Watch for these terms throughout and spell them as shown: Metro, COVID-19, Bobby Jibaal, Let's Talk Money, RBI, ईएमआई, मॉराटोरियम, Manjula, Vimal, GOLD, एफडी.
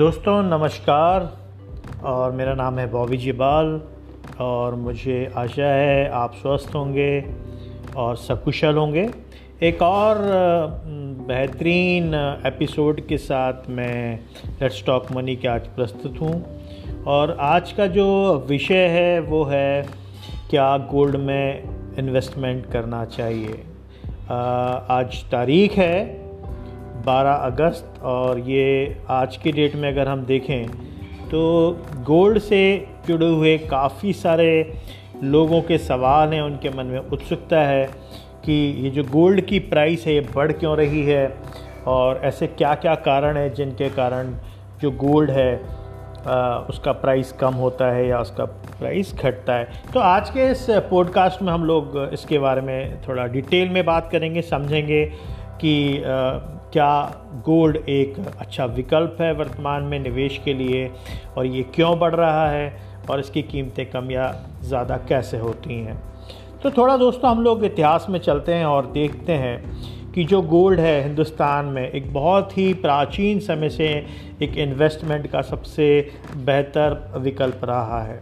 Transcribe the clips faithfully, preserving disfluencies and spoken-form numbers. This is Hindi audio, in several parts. दोस्तों नमस्कार, और मेरा नाम है बॉबी जिबाल और मुझे आशा है आप स्वस्थ होंगे और सकुशल होंगे। एक और बेहतरीन एपिसोड के साथ मैं लेट्स टॉक मनी के आज प्रस्तुत हूँ। और आज का जो विषय है वो है क्या गोल्ड में इन्वेस्टमेंट करना चाहिए। आज तारीख़ है बारह अगस्त, और ये आज की डेट में अगर हम देखें तो गोल्ड से जुड़े हुए काफ़ी सारे लोगों के सवाल हैं, उनके मन में उत्सुकता है कि ये जो गोल्ड की प्राइस है ये बढ़ क्यों रही है, और ऐसे क्या क्या कारण हैं जिनके कारण जो गोल्ड है आ, उसका प्राइस कम होता है या उसका प्राइस घटता है। तो आज के इस पॉडकास्ट में हम लोग इसके बारे में थोड़ा डिटेल में बात करेंगे, समझेंगे कि आ, क्या गोल्ड एक अच्छा विकल्प है वर्तमान में निवेश के लिए, और ये क्यों बढ़ रहा है, और इसकी कीमतें कम या ज़्यादा कैसे होती हैं। तो थोड़ा दोस्तों हम लोग इतिहास में चलते हैं और देखते हैं कि जो गोल्ड है हिंदुस्तान में एक बहुत ही प्राचीन समय से एक इन्वेस्टमेंट का सबसे बेहतर विकल्प रहा है।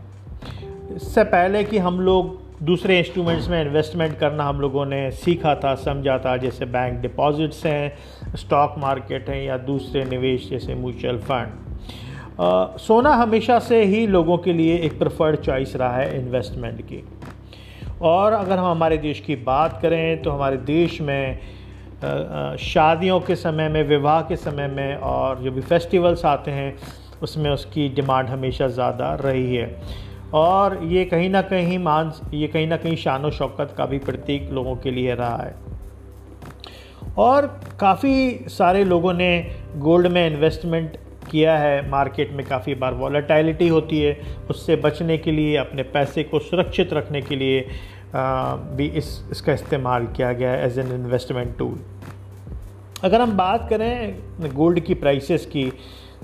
इससे पहले कि हम लोग दूसरे इंस्ट्रूमेंट्स में इन्वेस्टमेंट करना हम लोगों ने सीखा था, समझा था, जैसे बैंक डिपॉजिट्स हैं, स्टॉक मार्केट हैं या दूसरे निवेश जैसे म्यूचुअल फंड, सोना हमेशा से ही लोगों के लिए एक प्रेफर्ड चॉइस रहा है इन्वेस्टमेंट की। और अगर हम हमारे देश की बात करें तो हमारे देश में आ, शादियों के समय में, विवाह के समय में और जो भी फेस्टिवल्स आते हैं उसमें उसकी डिमांड हमेशा ज़्यादा रही है, और ये कहीं ना कहीं मान ये कहीं ना कहीं शान और शौकत का भी प्रतीक लोगों के लिए रहा है। और काफ़ी सारे लोगों ने गोल्ड में इन्वेस्टमेंट किया है। मार्केट में काफ़ी बार वॉलेटिलिटी होती है, उससे बचने के लिए, अपने पैसे को सुरक्षित रखने के लिए आ, भी इस इसका इस्तेमाल किया गया है एज एन इन्वेस्टमेंट टूल। अगर हम बात करें गोल्ड की प्राइसेस की,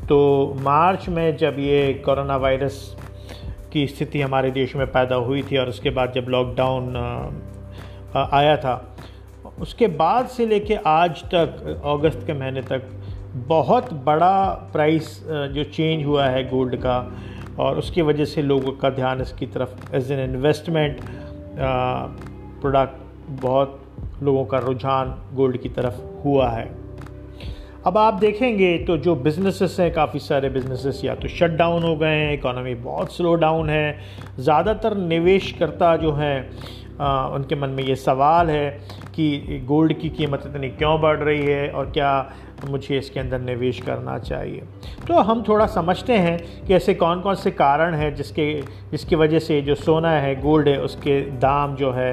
तो मार्च में जब ये कोरोना वायरस की स्थिति हमारे देश में पैदा हुई थी और उसके बाद जब लॉकडाउन आया था, उसके बाद से लेके आज तक, अगस्त के महीने तक बहुत बड़ा प्राइस जो चेंज हुआ है गोल्ड का, और उसकी वजह से लोगों का ध्यान इसकी तरफ एज एन इन्वेस्टमेंट प्रोडक्ट बहुत लोगों का रुझान गोल्ड की तरफ हुआ है। अब आप देखेंगे तो जो बिज़नेसेस हैं, काफ़ी सारे बिज़नेसेस या तो शट डाउन हो गए हैं, इकोनॉमी बहुत स्लो डाउन है, ज़्यादातर निवेशकर्ता जो हैं उनके मन में ये सवाल है कि गोल्ड की कीमत इतनी क्यों बढ़ रही है और क्या मुझे इसके अंदर निवेश करना चाहिए। तो हम थोड़ा समझते हैं कि ऐसे कौन कौन से कारण हैं जिसके जिसकी वजह से जो सोना है, गोल्ड है, उसके दाम जो है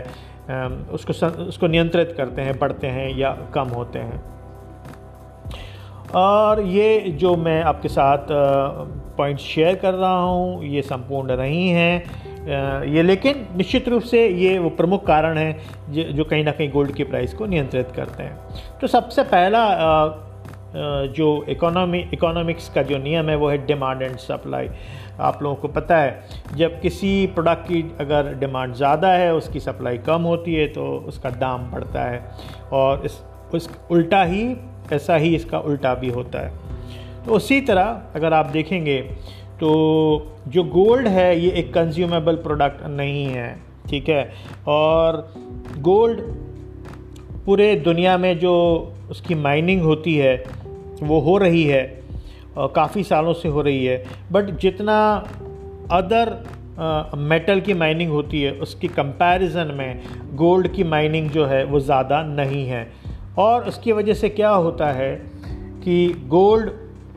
उसको उसको नियंत्रित करते हैं, बढ़ते हैं या कम होते हैं। और ये जो मैं आपके साथ पॉइंट शेयर कर रहा हूँ ये संपूर्ण नहीं हैं ये, लेकिन निश्चित रूप से ये वो प्रमुख कारण हैं जो कहीं ना कहीं गोल्ड की प्राइस को नियंत्रित करते हैं। तो सबसे पहला जो इकोनॉमी इकोनॉमिक्स का जो नियम है वो है डिमांड एंड सप्लाई। आप लोगों को पता है जब किसी प्रोडक्ट की अगर डिमांड ज़्यादा है, उसकी सप्लाई कम होती है, तो उसका दाम बढ़ता है, और इस, इस उल्टा ही ऐसा ही इसका उल्टा भी होता है। तो उसी तरह अगर आप देखेंगे तो जो गोल्ड है ये एक कंज्यूमेबल प्रोडक्ट नहीं है, ठीक है, और गोल्ड पूरे दुनिया में जो उसकी माइनिंग होती है वो हो रही है, काफ़ी सालों से हो रही है, बट जितना अदर मेटल uh, की माइनिंग होती है उसकी कंपैरिजन में गोल्ड की माइनिंग जो है वो ज़्यादा नहीं है। और उसकी वजह से क्या होता है कि गोल्ड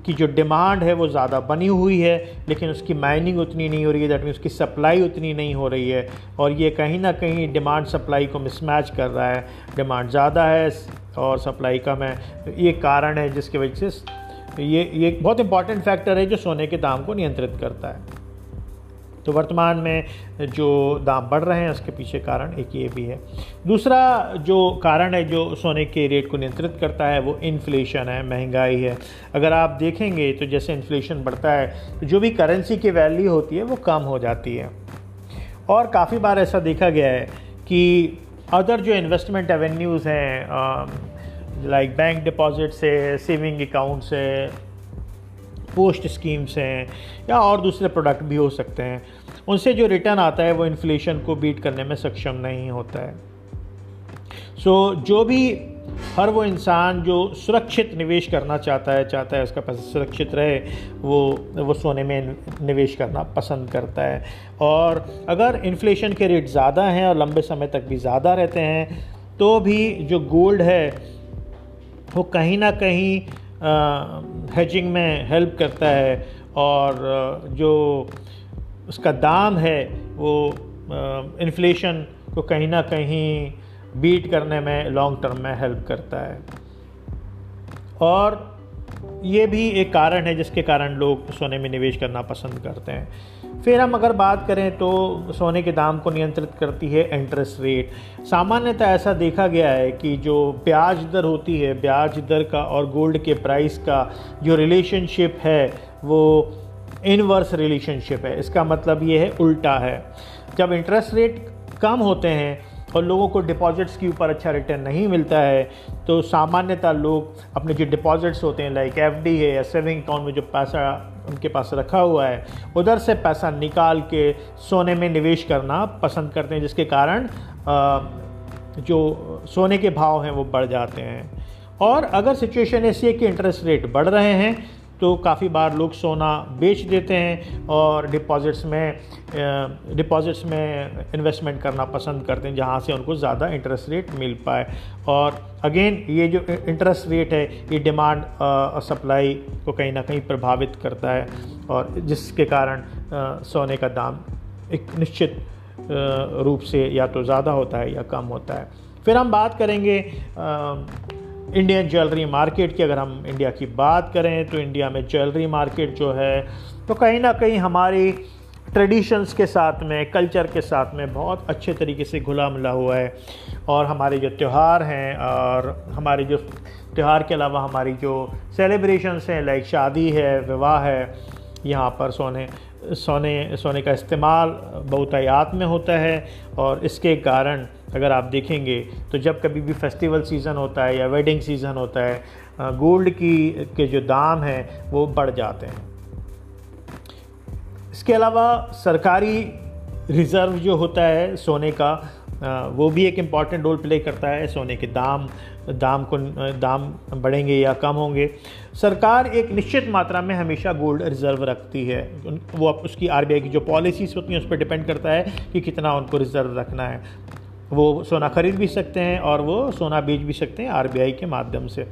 की जो डिमांड है वो ज़्यादा बनी हुई है, लेकिन उसकी माइनिंग उतनी नहीं हो रही है, दैट मीन्स उसकी सप्लाई उतनी नहीं हो रही है, और ये कहीं ना कहीं डिमांड सप्लाई को मिसमैच कर रहा है। डिमांड ज़्यादा है और सप्लाई कम है, ये कारण है जिसकी वजह से ये ये बहुत इंपॉर्टेंट फैक्टर है जो सोने के दाम को नियंत्रित करता है। तो वर्तमान में जो दाम बढ़ रहे हैं उसके पीछे कारण एक ये भी है। दूसरा जो कारण है जो सोने के रेट को नियंत्रित करता है वो इन्फ्लेशन है, महंगाई है। अगर आप देखेंगे तो जैसे इन्फ्लेशन बढ़ता है तो जो भी करेंसी की वैल्यू होती है वो कम हो जाती है, और काफ़ी बार ऐसा देखा गया है कि अदर जो इन्वेस्टमेंट एवेन्यूज़ हैं लाइक बैंक डिपॉजिट से, सेविंग अकाउंट से, पोस्ट स्कीम्स हैं या और दूसरे प्रोडक्ट भी हो सकते हैं, उनसे जो रिटर्न आता है वो इन्फ्लेशन को बीट करने में सक्षम नहीं होता है। सो so, जो भी हर वो इंसान जो सुरक्षित निवेश करना चाहता है चाहता है उसका पैसा सुरक्षित रहे, वो वो सोने में निवेश करना पसंद करता है। और अगर इन्फ्लेशन के रेट ज़्यादा हैं और लंबे समय तक भी ज़्यादा रहते हैं तो भी जो गोल्ड है वो कहीं ना कहीं हेजिंग में हेल्प करता है, और जो उसका दाम है वो इन्फ्लेशन को कहीं ना कहीं बीट करने में लॉन्ग टर्म में हेल्प करता है। और ये भी एक कारण है जिसके कारण लोग सोने में निवेश करना पसंद करते हैं। फिर हम अगर बात करें तो सोने के दाम को नियंत्रित करती है इंटरेस्ट रेट। सामान्यतः ऐसा देखा गया है कि जो ब्याज दर होती है, ब्याज दर का और गोल्ड के प्राइस का जो रिलेशनशिप है वो इनवर्स रिलेशनशिप है। इसका मतलब ये है उल्टा है। जब इंटरेस्ट रेट कम होते हैं और लोगों को डिपॉजिट्स के ऊपर अच्छा रिटर्न नहीं मिलता है तो सामान्यतः लोग अपने जो डिपॉजिट्स होते हैं लाइक एफडी है या सेविंग अकाउंट में जो पैसा उनके पास रखा हुआ है उधर से पैसा निकाल के सोने में निवेश करना पसंद करते हैं, जिसके कारण जो सोने के भाव हैं वो बढ़ जाते हैं। और अगर सिचुएशन ऐसी है कि इंटरेस्ट रेट बढ़ रहे हैं तो काफ़ी बार लोग सोना बेच देते हैं और डिपॉजिट्स में डिपॉजिट्स में इन्वेस्टमेंट करना पसंद करते हैं जहां से उनको ज़्यादा इंटरेस्ट रेट मिल पाए। और अगेन ये जो इंटरेस्ट रेट है ये डिमांड और सप्लाई को कहीं ना कहीं प्रभावित करता है, और जिसके कारण आ, सोने का दाम एक निश्चित आ, रूप से या तो ज़्यादा होता है या कम होता है। फिर हम बात करेंगे आ, इंडियन ज्वेलरी मार्केट की। अगर हम इंडिया की बात करें तो इंडिया में ज्वेलरी मार्केट जो है तो कहीं ना कहीं हमारी ट्रेडिशंस के साथ में, कल्चर के साथ में बहुत अच्छे तरीके से घुला मिला हुआ है। और हमारे जो त्यौहार हैं और हमारे जो त्यौहार के अलावा हमारी जो सेलिब्रेशंस हैं लाइक शादी है, विवाह है, यहाँ पर सोने सोने सोने का इस्तेमाल बहुत आयात में होता है। और इसके कारण अगर आप देखेंगे तो जब कभी भी फेस्टिवल सीज़न होता है या वेडिंग सीज़न होता है गोल्ड की के जो दाम हैं वो बढ़ जाते हैं। इसके अलावा सरकारी रिज़र्व जो होता है सोने का वो भी एक इम्पॉर्टेंट रोल प्ले करता है। सोने के दाम दाम को दाम बढ़ेंगे या कम होंगे। सरकार एक निश्चित मात्रा में हमेशा गोल्ड रिज़र्व रखती है। वो उसकी आरबीआई की जो पॉलिसीज़ होती हैं उस पर डिपेंड करता है कि कितना उनको रिज़र्व रखना है। वो सोना खरीद भी सकते हैं और वो सोना बेच भी सकते हैं आरबीआई के माध्यम से।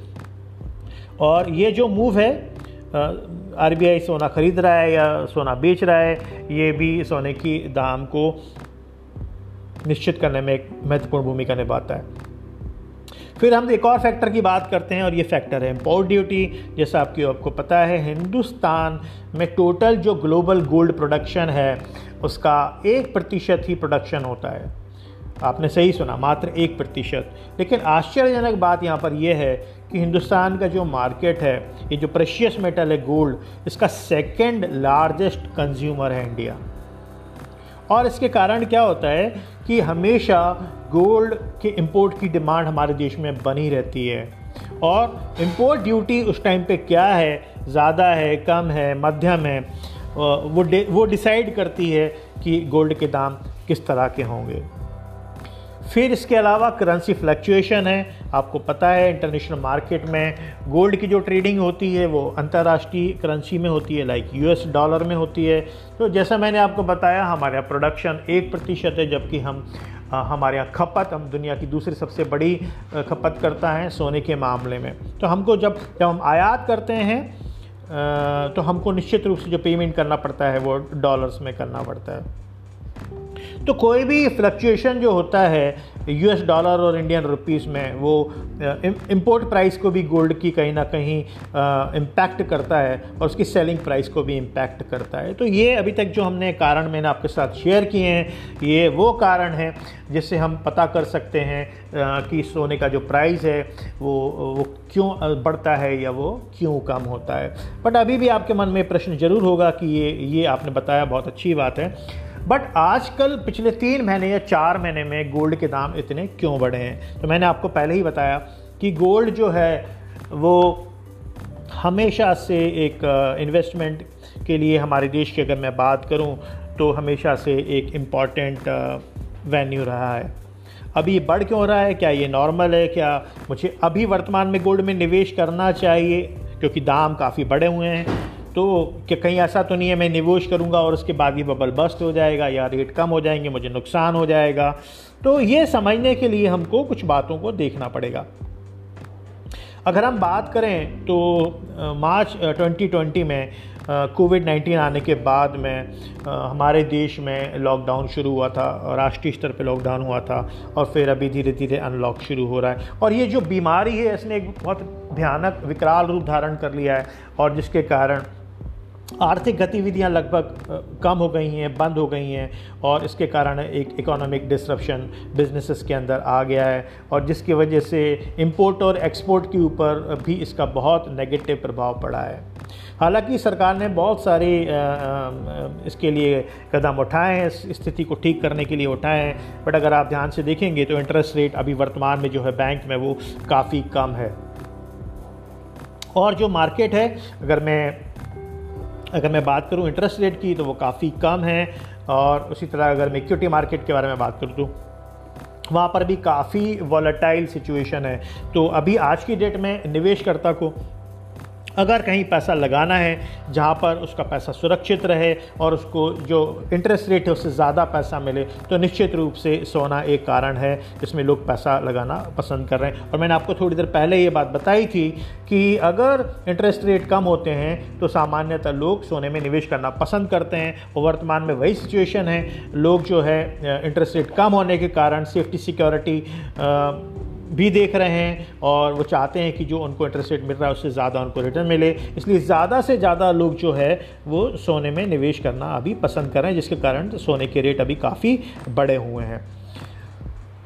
और ये जो मूव है आरबीआई सोना खरीद रहा है या सोना बेच रहा है, ये भी सोने की दाम को निश्चित करने में एक महत्वपूर्ण भूमिका निभाता है। फिर हम एक और फैक्टर की बात करते हैं और ये फैक्टर है इम्पोर्ट ड्यूटी। जैसा आपकी आपको पता है हिंदुस्तान में टोटल जो ग्लोबल गोल्ड प्रोडक्शन है उसका एक प्रतिशत ही प्रोडक्शन होता है। आपने सही सुना, मात्र एक प्रतिशत। लेकिन आश्चर्यजनक बात यहाँ पर यह है कि हिंदुस्तान का जो मार्केट है, ये जो प्रेशियस मेटल है गोल्ड, इसका सेकेंड लार्जेस्ट कंज्यूमर है इंडिया। और इसके कारण क्या होता है कि हमेशा गोल्ड के इंपोर्ट की डिमांड हमारे देश में बनी रहती है। और इंपोर्ट ड्यूटी उस टाइम पे क्या है, ज़्यादा है, कम है, मध्यम है, वो वो डिसाइड करती है कि गोल्ड के दाम किस तरह के होंगे। फिर इसके अलावा करेंसी फ्लक्चुएशन है। आपको पता है इंटरनेशनल मार्केट में गोल्ड की जो ट्रेडिंग होती है वो अंतर्राष्ट्रीय करेंसी में होती है लाइक यूएस डॉलर में होती है। तो जैसा मैंने आपको बताया हमारा प्रोडक्शन एक प्रतिशत है, जबकि हम आ, हमारे यहाँ खपत, हम दुनिया की दूसरी सबसे बड़ी खपत करता है सोने के मामले में। तो हमको जब जब हम आयात करते हैं आ, तो हमको निश्चित रूप से जो पेमेंट करना पड़ता है वो डॉलर्स में करना पड़ता है। तो कोई भी फ्लक्चुएशन जो होता है यूएस डॉलर और इंडियन रुपीस में, वो इंपोर्ट प्राइस को भी गोल्ड की कहीं ना कहीं इम्पैक्ट करता है और उसकी सेलिंग प्राइस को भी इम्पैक्ट करता है। तो ये अभी तक जो हमने कारण मैंने आपके साथ शेयर किए हैं, ये वो कारण हैं जिससे हम पता कर सकते हैं कि सोने का जो प्राइस है वो वो क्यों बढ़ता है या वो क्यों कम होता है। बट अभी भी आपके मन में प्रश्न ज़रूर होगा कि ये ये आपने बताया बहुत अच्छी बात है, बट आजकल पिछले तीन महीने या चार महीने में गोल्ड के दाम इतने क्यों बढ़े हैं। तो मैंने आपको पहले ही बताया कि गोल्ड जो है वो हमेशा से एक इन्वेस्टमेंट के लिए हमारे देश की अगर मैं बात करूं तो हमेशा से एक इम्पॉर्टेंट वेन्यू रहा है। अभी ये बढ़ क्यों रहा है? क्या ये नॉर्मल है? क्या मुझे अभी वर्तमान में गोल्ड में निवेश करना चाहिए क्योंकि दाम काफ़ी बढ़े हुए हैं? तो क्या कहीं ऐसा तो नहीं है मैं निवेश करूंगा और उसके बाद ये बबल बस्ट हो जाएगा या रेट कम हो जाएंगे, मुझे नुकसान हो जाएगा? तो ये समझने के लिए हमको कुछ बातों को देखना पड़ेगा। अगर हम बात करें तो मार्च ट्वेंटी ट्वेंटी में कोविड नाइन्टीन आने के बाद में हमारे देश में लॉकडाउन शुरू हुआ था, राष्ट्रीय स्तर पे लॉकडाउन हुआ था और फिर अभी धीरे धीरे अनलॉक शुरू हो रहा है। और ये जो बीमारी है इसने एक बहुत भयानक विकराल रूप धारण कर लिया है और जिसके कारण आर्थिक गतिविधियां लगभग कम हो गई हैं, बंद हो गई हैं और इसके कारण एक इकोनॉमिक डिसरप्शन बिजनेसेस के अंदर आ गया है और जिसकी वजह से इंपोर्ट और एक्सपोर्ट के ऊपर भी इसका बहुत नेगेटिव प्रभाव पड़ा है। हालांकि सरकार ने बहुत सारे इसके लिए कदम उठाए हैं, इस स्थिति को ठीक करने के लिए उठाए हैं, बट अगर आप ध्यान से देखेंगे तो इंटरेस्ट रेट अभी वर्तमान में जो है बैंक में वो काफ़ी कम है और जो मार्केट है अगर मैं अगर मैं बात करूं इंटरेस्ट रेट की तो वो काफ़ी कम है। और उसी तरह अगर मैं इक्विटी मार्केट के बारे में बात करूं तो वहाँ पर भी काफ़ी वॉलेटाइल सिचुएशन है। तो अभी आज की डेट में निवेशकर्ता को अगर कहीं पैसा लगाना है जहाँ पर उसका पैसा सुरक्षित रहे और उसको जो इंटरेस्ट रेट है उससे ज़्यादा पैसा मिले तो निश्चित रूप से सोना एक कारण है जिसमें लोग पैसा लगाना पसंद कर रहे हैं। और मैंने आपको थोड़ी देर पहले ये बात बताई थी कि अगर इंटरेस्ट रेट कम होते हैं तो सामान्यतः लोग सोने में निवेश करना पसंद करते हैं और वर्तमान में वही सिचुएशन है। लोग जो है इंटरेस्ट रेट कम होने के कारण सेफ्टी सिक्योरिटी भी देख रहे हैं और वो चाहते हैं कि जो उनको इंटरेस्ट रेट मिल रहा है उससे ज़्यादा उनको रिटर्न मिले, इसलिए ज़्यादा से ज़्यादा लोग जो है वो सोने में निवेश करना अभी पसंद कर रहे हैं जिसके कारण सोने के रेट अभी काफ़ी बढ़े हुए हैं।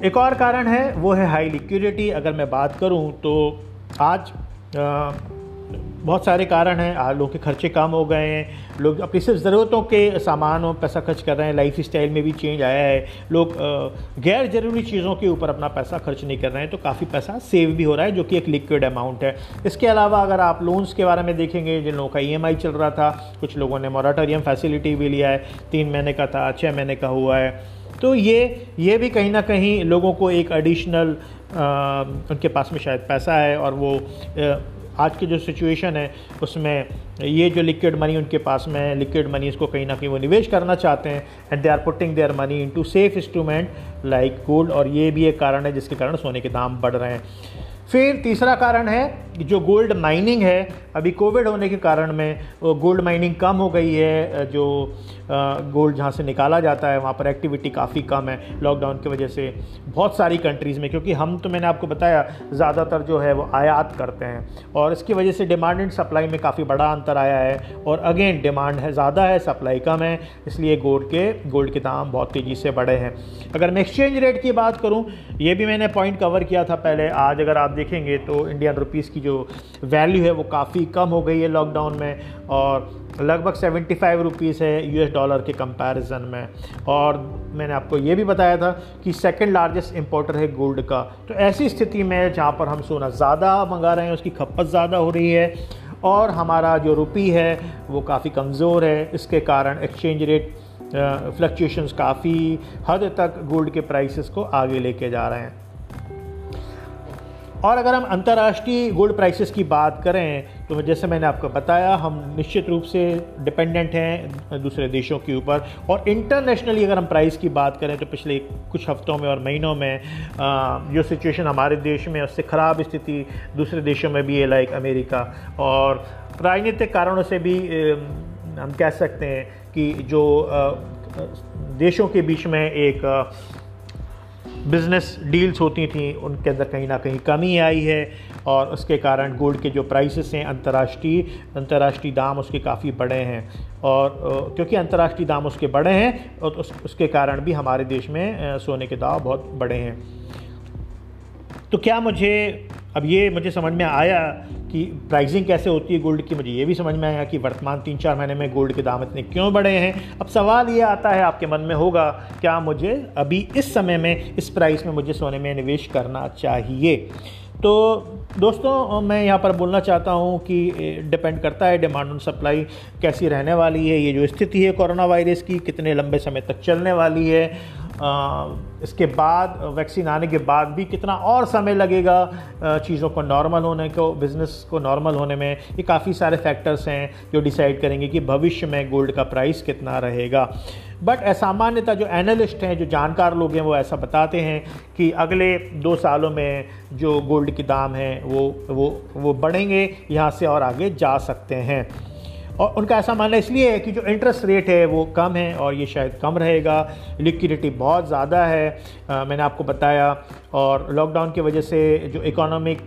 एक और कारण है वो है हाई लिक्विडिटी। अगर मैं बात करूं तो आज आ, बहुत सारे कारण हैं। आज लोगों के खर्चे कम हो गए हैं, लोग अपनी सिर्फ ज़रूरतों के सामानों पर पैसा खर्च कर रहे हैं। लाइफ स्टाइल में भी चेंज आया है, लोग गैर ज़रूरी चीज़ों के ऊपर अपना पैसा खर्च नहीं कर रहे हैं तो काफ़ी पैसा सेव भी हो रहा है जो कि एक लिक्विड अमाउंट है। इसके अलावा अगर आप लोन्स के बारे में देखेंगे, जिन लोगों का ई एम आई चल रहा था, कुछ लोगों ने मॉराटोरियम फैसिलिटी भी लिया है, तीन महीने का था छः महीने का हुआ है, तो ये ये भी कहीं ना कहीं लोगों को एक एडिशनल, उनके पास में शायद पैसा है और वो आ, आज की जो सिचुएशन है उसमें ये जो लिक्विड मनी उनके पास में है, लिक्विड मनी इसको कहीं ना कहीं वो निवेश करना चाहते हैं and they are putting their money into safe instrument like gold. और ये भी एक कारण है जिसके कारण सोने के दाम बढ़ रहे हैं। फिर तीसरा कारण है जो गोल्ड माइनिंग है। अभी कोविड होने के कारण में गोल्ड माइनिंग कम हो गई है, जो गोल्ड जहाँ से निकाला जाता है वहाँ पर एक्टिविटी काफ़ी कम है लॉकडाउन की वजह से बहुत सारी कंट्रीज़ में, क्योंकि हम तो मैंने आपको बताया ज़्यादातर जो है वो आयात करते हैं और इसकी वजह से डिमांड एंड सप्लाई में काफ़ी बड़ा अंतर आया है और अगेन डिमांड है ज़्यादा है, सप्लाई कम है, इसलिए गोल्ड के गोल्ड के दाम बहुत तेज़ी से बढ़े हैं। अगर मैं एक्सचेंज रेट की बात करूँ, ये भी मैंने पॉइंट कवर किया था पहले। आज अगर आप देखेंगे तो इंडियन रुपीस की जो वैल्यू है वो काफ़ी कम हो गई है लॉकडाउन में और लगभग सेवेंटी फाइव रुपीज़ है यूएस डॉलर के कंपैरिजन में। और मैंने आपको ये भी बताया था कि सेकंड लार्जेस्ट इंपोर्टर है गोल्ड का। तो ऐसी स्थिति में जहाँ पर हम सोना ज़्यादा मंगा रहे हैं, उसकी खपत ज़्यादा हो रही है और हमारा जो रुपी है वो काफ़ी कमज़ोर है, इसके कारण एक्सचेंज रेट फ्लक्चुएशंस काफ़ी हद तक गोल्ड के प्राइसेस को आगे लेके जा रहे हैं। और अगर हम अंतर्राष्ट्रीय गोल्ड प्राइसेस की बात करें तो जैसे मैंने आपको बताया हम निश्चित रूप से डिपेंडेंट हैं दूसरे देशों के ऊपर। और इंटरनेशनली अगर हम प्राइस की बात करें तो पिछले कुछ हफ्तों में और महीनों में आ, जो सिचुएशन हमारे देश में उससे ख़राब स्थिति दूसरे देशों में भी है लाइक अमेरिका। और राजनीतिक कारणों से भी हम कह सकते हैं कि जो आ, देशों के बीच में एक आ, बिज़नेस डील्स होती थी उनके अंदर कहीं ना कहीं कमी आई है और उसके कारण गोल्ड के जो प्राइसेस हैं अंतर्राष्ट्रीय अंतर्राष्ट्रीय दाम उसके काफ़ी बढ़े हैं। और क्योंकि अंतर्राष्ट्रीय दाम उसके बढ़े हैं और उस, उसके कारण भी हमारे देश में सोने के दाम बहुत बढ़े हैं। तो क्या मुझे अब ये मुझे समझ में आया कि प्राइसिंग कैसे होती है गोल्ड की, मुझे ये भी समझ में आया कि वर्तमान तीन चार महीने में गोल्ड के दाम इतने क्यों बढ़े हैं। अब सवाल ये आता है आपके मन में होगा, क्या मुझे अभी इस समय में इस प्राइस में मुझे सोने में निवेश करना चाहिए? तो दोस्तों मैं यहाँ पर बोलना चाहता हूँ कि डिपेंड करता है डिमांड और सप्लाई कैसी रहने वाली है, ये जो स्थिति है कोरोना वायरस की कितने लंबे समय तक चलने वाली है, आ, इसके बाद वैक्सीन आने के बाद भी कितना और समय लगेगा चीज़ों को नॉर्मल होने को, बिज़नेस को नॉर्मल होने में। ये काफ़ी सारे फैक्टर्स हैं जो डिसाइड करेंगे कि भविष्य में गोल्ड का प्राइस कितना रहेगा। बट असामान्यतः जो एनालिस्ट हैं, जो जानकार लोग हैं, वो ऐसा बताते हैं कि अगले दो सालों में जो गोल्ड के दाम हैं वो वो वो बढ़ेंगे, यहाँ से और आगे जा सकते हैं। और उनका ऐसा मानना इसलिए है कि जो इंटरेस्ट रेट है वो कम है और ये शायद कम रहेगा, लिक्विडिटी बहुत ज़्यादा है, आ, मैंने आपको बताया, और लॉकडाउन की वजह से जो इकोनॉमिक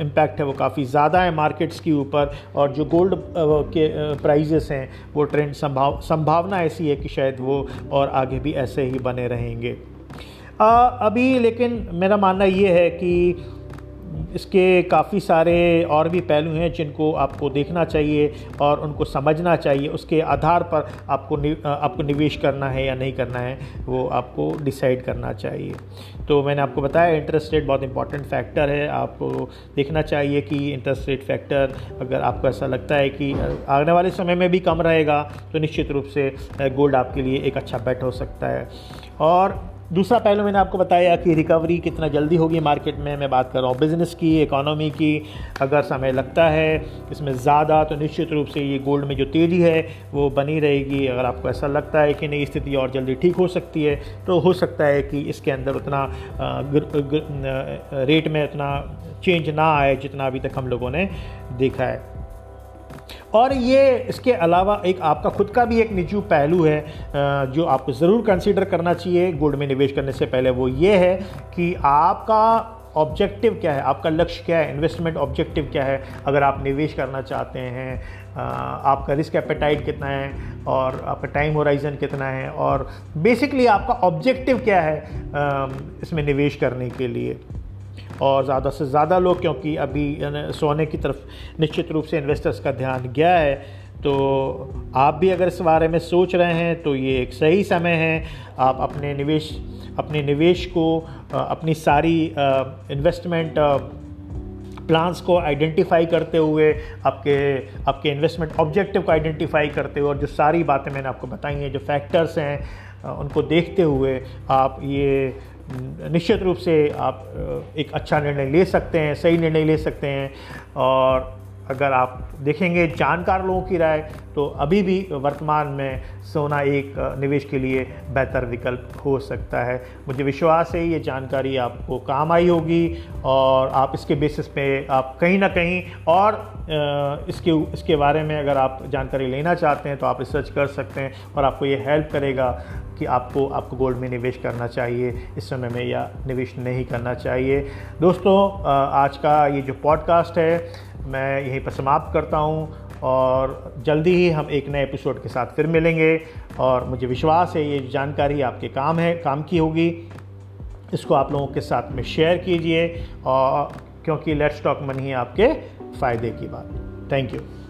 इम्पैक्ट है वो काफ़ी ज़्यादा है मार्केट्स के ऊपर, और जो गोल्ड के प्राइजेस हैं वो ट्रेंड संभाव संभावना ऐसी है कि शायद वो और आगे भी ऐसे ही बने रहेंगे। आ, अभी लेकिन मेरा मानना ये है कि इसके काफ़ी सारे और भी पहलू हैं जिनको आपको देखना चाहिए और उनको समझना चाहिए, उसके आधार पर आपको नि, आपको निवेश करना है या नहीं करना है वो आपको डिसाइड करना चाहिए। तो मैंने आपको बताया इंटरेस्ट रेट बहुत इंपॉर्टेंट फैक्टर है, आपको देखना चाहिए कि इंटरेस्ट रेट फैक्टर अगर आपको ऐसा लगता है कि आने वाले समय में भी कम रहेगा तो निश्चित रूप से गोल्ड आपके लिए एक अच्छा बेट हो सकता है। और दूसरा पहलू मैंने आपको बताया कि रिकवरी कितना जल्दी होगी मार्केट में, मैं बात कर रहा हूँ बिज़नेस की, इकोनॉमी की। अगर समय लगता है इसमें ज़्यादा तो निश्चित रूप से ये गोल्ड में जो तेज़ी है वो बनी रहेगी। अगर आपको ऐसा लगता है कि नई स्थिति और जल्दी ठीक हो सकती है तो हो सकता है कि इसके अंदर उतना गर, गर, रेट में उतना चेंज ना आए जितना अभी तक हम लोगों ने देखा है। और ये इसके अलावा एक आपका खुद का भी एक निजी पहलू है जो आपको ज़रूर कंसीडर करना चाहिए गोल्ड में निवेश करने से पहले, वो ये है कि आपका ऑब्जेक्टिव क्या है, आपका लक्ष्य क्या है, इन्वेस्टमेंट ऑब्जेक्टिव क्या है। अगर आप निवेश करना चाहते हैं, आपका रिस्क एपेटाइट कितना है और आपका टाइम होराइज़न कितना है, और बेसिकली आपका ऑब्जेक्टिव क्या है इसमें निवेश करने के लिए। और ज़्यादा से ज़्यादा लोग, क्योंकि अभी सोने की तरफ निश्चित रूप से इन्वेस्टर्स का ध्यान गया है, तो आप भी अगर इस बारे में सोच रहे हैं तो ये एक सही समय है। आप अपने निवेश अपने निवेश को, अपनी सारी इन्वेस्टमेंट प्लान्स को आइडेंटिफाई करते हुए, आपके आपके इन्वेस्टमेंट ऑब्जेक्टिव को आइडेंटिफाई करते हुए, और जो सारी बातें मैंने आपको बताई हैं, जो फैक्टर्स हैं उनको देखते हुए आप ये निश्चित रूप से आप एक अच्छा निर्णय ले सकते हैं, सही निर्णय ले सकते हैं। और अगर आप देखेंगे जानकार लोगों की राय तो अभी भी वर्तमान में सोना एक निवेश के लिए बेहतर विकल्प हो सकता है। मुझे विश्वास है ये जानकारी आपको काम आई होगी और आप इसके बेसिस पे आप कहीं ना कहीं और इसके इसके बारे में अगर आप जानकारी लेना चाहते हैं तो आप रिसर्च कर सकते हैं, और आपको ये हेल्प करेगा कि आपको आपको गोल्ड में निवेश करना चाहिए इस समय में या निवेश नहीं करना चाहिए। दोस्तों आज का ये जो पॉडकास्ट है मैं यहीं पर समाप्त करता हूँ, और जल्दी ही हम एक नए एपिसोड के साथ फिर मिलेंगे। और मुझे विश्वास है ये जानकारी आपके काम है काम की होगी, इसको आप लोगों के साथ में शेयर कीजिए, और क्योंकि लेट्स टॉक मनी है आपके फ़ायदे की बात। Thank you.